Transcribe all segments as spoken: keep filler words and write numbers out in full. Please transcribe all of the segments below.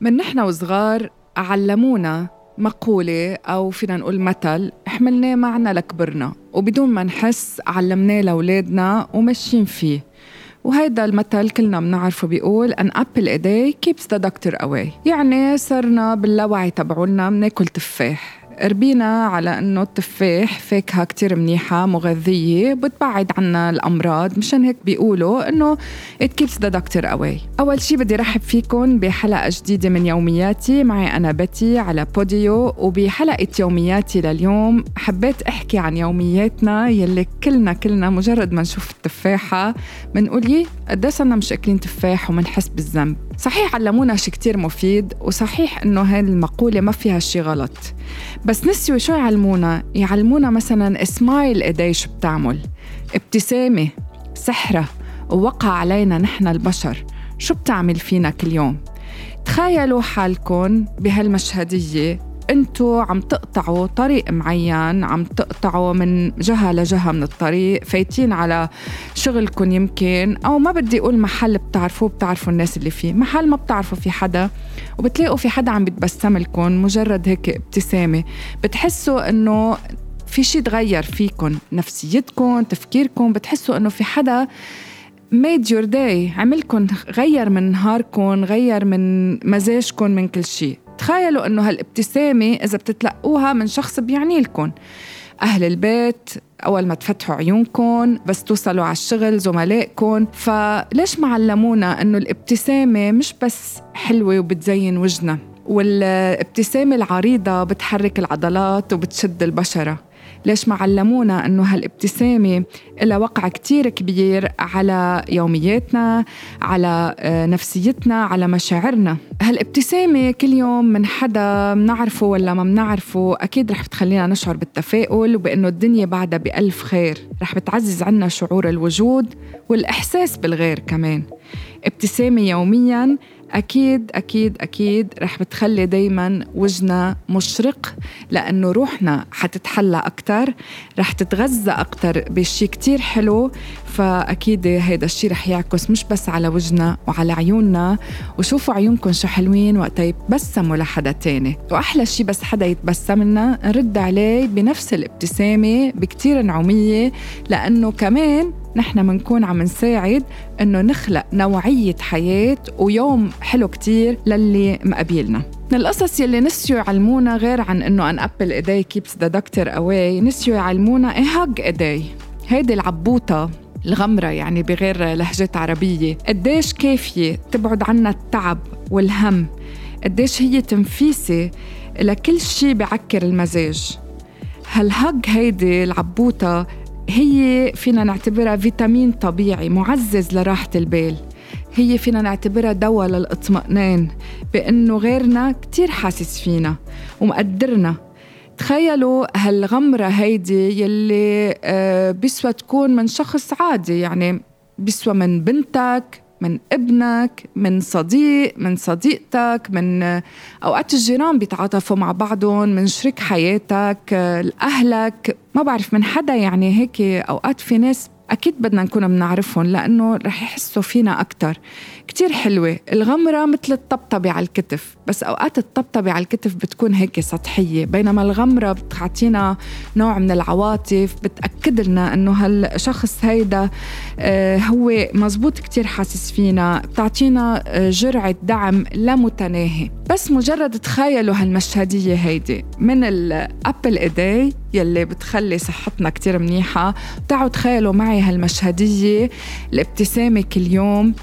من نحن وصغار علمونا مقولة أو فينا نقول مثل حملناه معنا لكبرنا وبدون ما نحس علمناه لأولادنا ومشين فيه. وهيدا المثل كلنا منعرفه، بيقول an apple a day keeps the doctor away. يعني صرنا باللاوعي تبعولنا مناكل تفاح، ربينا على أنه التفاح فاكهة كتير منيحة مغذية بتبعد عنا الأمراض، مشان هيك بيقولوا أنه it keeps the doctor away. أول شي بدي رحب فيكم بحلقة جديدة من يومياتي، معي أنا بتي على بوديو. وبحلقة يومياتي لليوم حبيت أحكي عن يومياتنا يلي كلنا كلنا مجرد ما نشوف التفاحة منقول يي قداس أنا مش أكلين تفاح ومنحس بالذنب. صحيح علمونا شي كتير مفيد، وصحيح أنه هاي المقولة ما فيها شي غلط، بس نسيوا شو يعلمونا. يعلمونا مثلا اسمايل إيدي شو بتعمل، ابتسامة سحرة ووقع علينا نحن البشر شو بتعمل فينا كل يوم. تخيلوا حالكم بهالمشهدية، انتوا عم تقطعوا طريق معين، عم تقطعوا من جهة لجهة من الطريق، فايتين على شغلكم يمكن، أو ما بدي أقول محل بتعرفوه، بتعرفوا الناس اللي فيه، محل ما بتعرفوا في حدا وبتلاقوا في حدا عم بتبسم لكم مجرد هيك ابتسامة، بتحسوا أنه في شي تغير فيكم، نفسيتكم تفكيركم، بتحسوا أنه في حدا made your day، عملكم غير من نهاركم، غير من مزاجكم، من كل شي. تخيلوا أنه هالابتسامة إذا بتتلقوها من شخص بيعني لكم، أهل البيت، أول ما تفتحوا عيونكم، بس توصلوا على الشغل، زملائكم. فليش ما علمونا أنه الابتسامة مش بس حلوة وبتزين وجهنا، والابتسامة العريضة بتحرك العضلات وبتشد البشرة؟ ليش ما علمونا أنه هالابتسامة إلها وقع كتير كبير على يومياتنا، على نفسيتنا، على مشاعرنا؟ هالابتسامة كل يوم من حدا منعرفه ولا ما منعرفه أكيد رح بتخلينا نشعر بالتفاؤل وبأنه الدنيا بعدها بألف خير، رح بتعزز عنا شعور الوجود والإحساس بالغير كمان. ابتسامة يومياً أكيد أكيد أكيد رح بتخلي دايماً وجهنا مشرق، لأنه روحنا حتتحلى أكتر، رح تتغذى أكتر بشي كتير حلو، فأكيد هيدا الشي رح يعكس مش بس على وجهنا وعلى عيوننا. وشوفوا عيونكم شو حلوين وقتا يتبسموا لحدا تاني، وأحلى شي بس حدا يتبسم لنا نرد عليه بنفس الابتسامة بكتير نعومية، لأنه كمان نحن منكون عم نساعد أنه نخلق نوعية حياة ويوم حلو كتير للي مقابلنا. من القصص يلي نسيوا يعلمونا غير عن أنه an apple a day keeps the doctor away، نسيوا يعلمونا a hug a day. هيدي العبوطة الغمرة يعني بغير لهجات عربية قديش كافية تبعد عنا التعب والهم، قديش هي تنفيسة لكل شي بعكر المزاج. هالهج هيدي العبوطة هي فينا نعتبرها فيتامين طبيعي معزز لراحة البال، هي فينا نعتبرها دواء للاطمئنان، بأنه غيرنا كتير حاسس فينا ومقدرنا. تخيلوا هالغمرة هيدي يلي بسوى تكون من شخص عادي، يعني بسوى من بنتك، من ابنك، من صديق، من صديقتك، من أوقات الجيران بيتعاطفوا مع بعضهم، من شريك حياتك، أهلك، ما بعرف من حدا. يعني هيك أوقات في ناس أكيد بدنا نكون منعرفهم لأنه رح يحسوا فينا أكتر. كتير حلوة الغمرة، مثل الطبطبة على الكتف، بس أوقات الطبطبة على الكتف بتكون هيك سطحية، بينما الغمرة بتعطينا نوع من العواطف، بتأكد لنا أنه هالشخص هيدا هو مزبوط كتير حاسس فينا، بتعطينا جرعة دعم لا متناهي. بس مجرد تخيلوا هالمشهدية هيدي من الأبل إيدي يلي بتخلي صحتنا كتير منيحة، تعالوا تخيلوا معي هالمشهدية، الابتسامة كل يوم،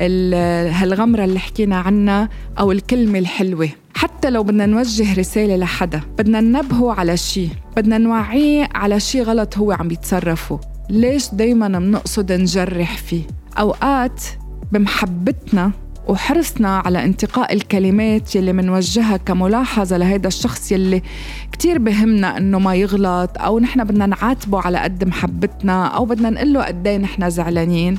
هالغمرة اللي حكينا عنها، أو الكلمة الحلوة. حتى لو بدنا نوجه رسالة لحدا، بدنا ننبهه على شي، بدنا نوعيه على شي غلط هو عم يتصرفه، ليش دايما منقصد نجرح فيه؟ أوقات بمحبتنا وحرصنا على انتقاء الكلمات يلي منوجهها كملاحظة لهيدا الشخص يلي كتير بهمنا انه ما يغلط، او نحن بدنا نعاتبه على قد محبتنا، او بدنا نقله قد ايه نحن زعلانين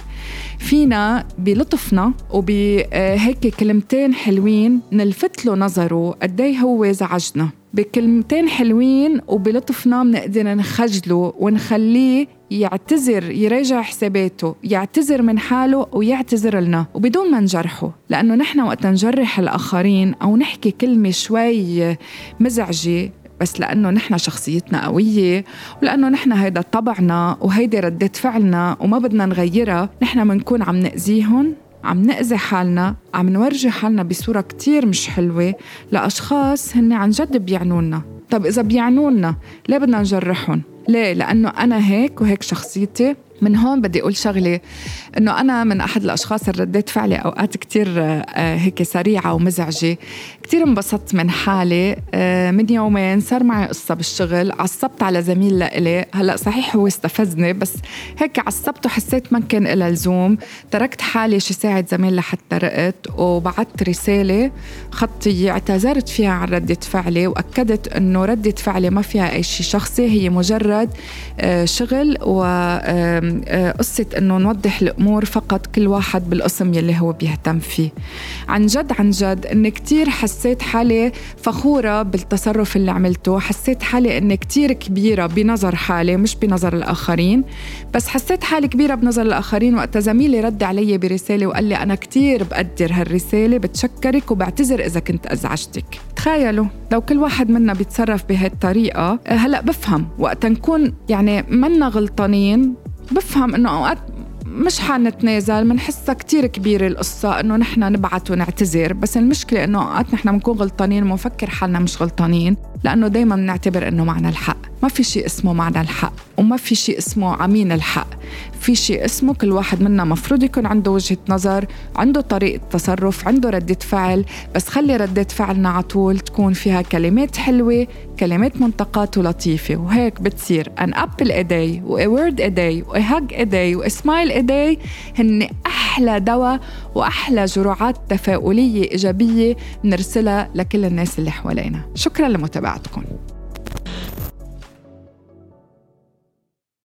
فينا، بلطفنا وبهيك كلمتين حلوين نلفت له نظره قد ايه هو زعجنا. بكلمتين حلوين وبلطفنا بنقدر نخجله ونخليه يعتذر، يراجع حساباته، يعتذر من حاله ويعتذر لنا وبدون ما نجرحه، لأنه نحن وقت نجرح الآخرين أو نحكي كلمة شوي مزعجة بس لأنه نحن شخصيتنا قوية ولأنه نحن هيدا طبعنا وهيدا ردة فعلنا وما بدنا نغيرها، نحن منكون عم نأذيهم، عم نأذي حالنا، عم نورجي حالنا بصورة كتير مش حلوة لأشخاص هن عن جد بيعنونا. طب إذا بيعنونا ليه بدنا نجرحهم؟ ليه؟ لأنه أنا هيك وهيك شخصيتي. من هون بدي أقول شغلة، أنه أنا من أحد الأشخاص اللي رديت فعلي أوقات كتير هيك سريعة ومزعجة. كتير انبسطت من حالي. من يومين صار معي قصة بالشغل، عصبت على زميل لإلي، هلأ صحيح هو استفزني بس هيك عصبت وحسيت ما كان إلى لزوم. تركت حالي شي ساعة زميل لحتى رقت وبعت رسالة خطية اعتذرت فيها عن ردة فعلي وأكدت أنه ردة فعلي ما فيها أي شي شخصي، هي مجرد شغل و قصة أنه نوضح الأمور فقط، كل واحد بالقسم يلي هو بيهتم فيه. عن جد عن جد أني كتير حسيت حالي فخورة بالتصرف اللي عملته، حسيت حالي أني كتير كبيرة بنظر حالي مش بنظر الآخرين، بس حسيت حالي كبيرة بنظر الآخرين وقت زميلي رد علي برسالة وقال لي أنا كتير بقدر هالرسالة، بتشكرك وبعتذر إذا كنت أزعجتك. تخيلوا لو كل واحد منا بيتصرف بهالطريقة. هلأ بفهم وقت نكون يعني منا غلطانين، بفهم إنه أوقات مش حنتنازل، منحسها كتير كبيرة القصة إنه نحن نبعت ونعتذر، بس المشكلة إنه أوقات نحن منكون غلطانين ومفكر حالنا مش غلطانين، لأنه دايما نعتبر إنه معنا الحق. ما في شيء اسمه معنا الحق وما في شيء اسمه عمين الحق، في شيء اسمه كل واحد منا مفروض يكون عنده وجهة نظر، عنده طريقة تصرف، عنده ردة فعل، بس خلي ردة فعلنا عطول تكون فيها كلمات حلوة، كلمات منطقات ولطيفة، وهيك بتصير an apple a day و a word a day و a hug a day و a smile a day هن أحلى دواء وأحلى جرعات تفاؤلية إيجابية نرسلها لكل الناس اللي حوالينا. شكرا لمتابعتكم.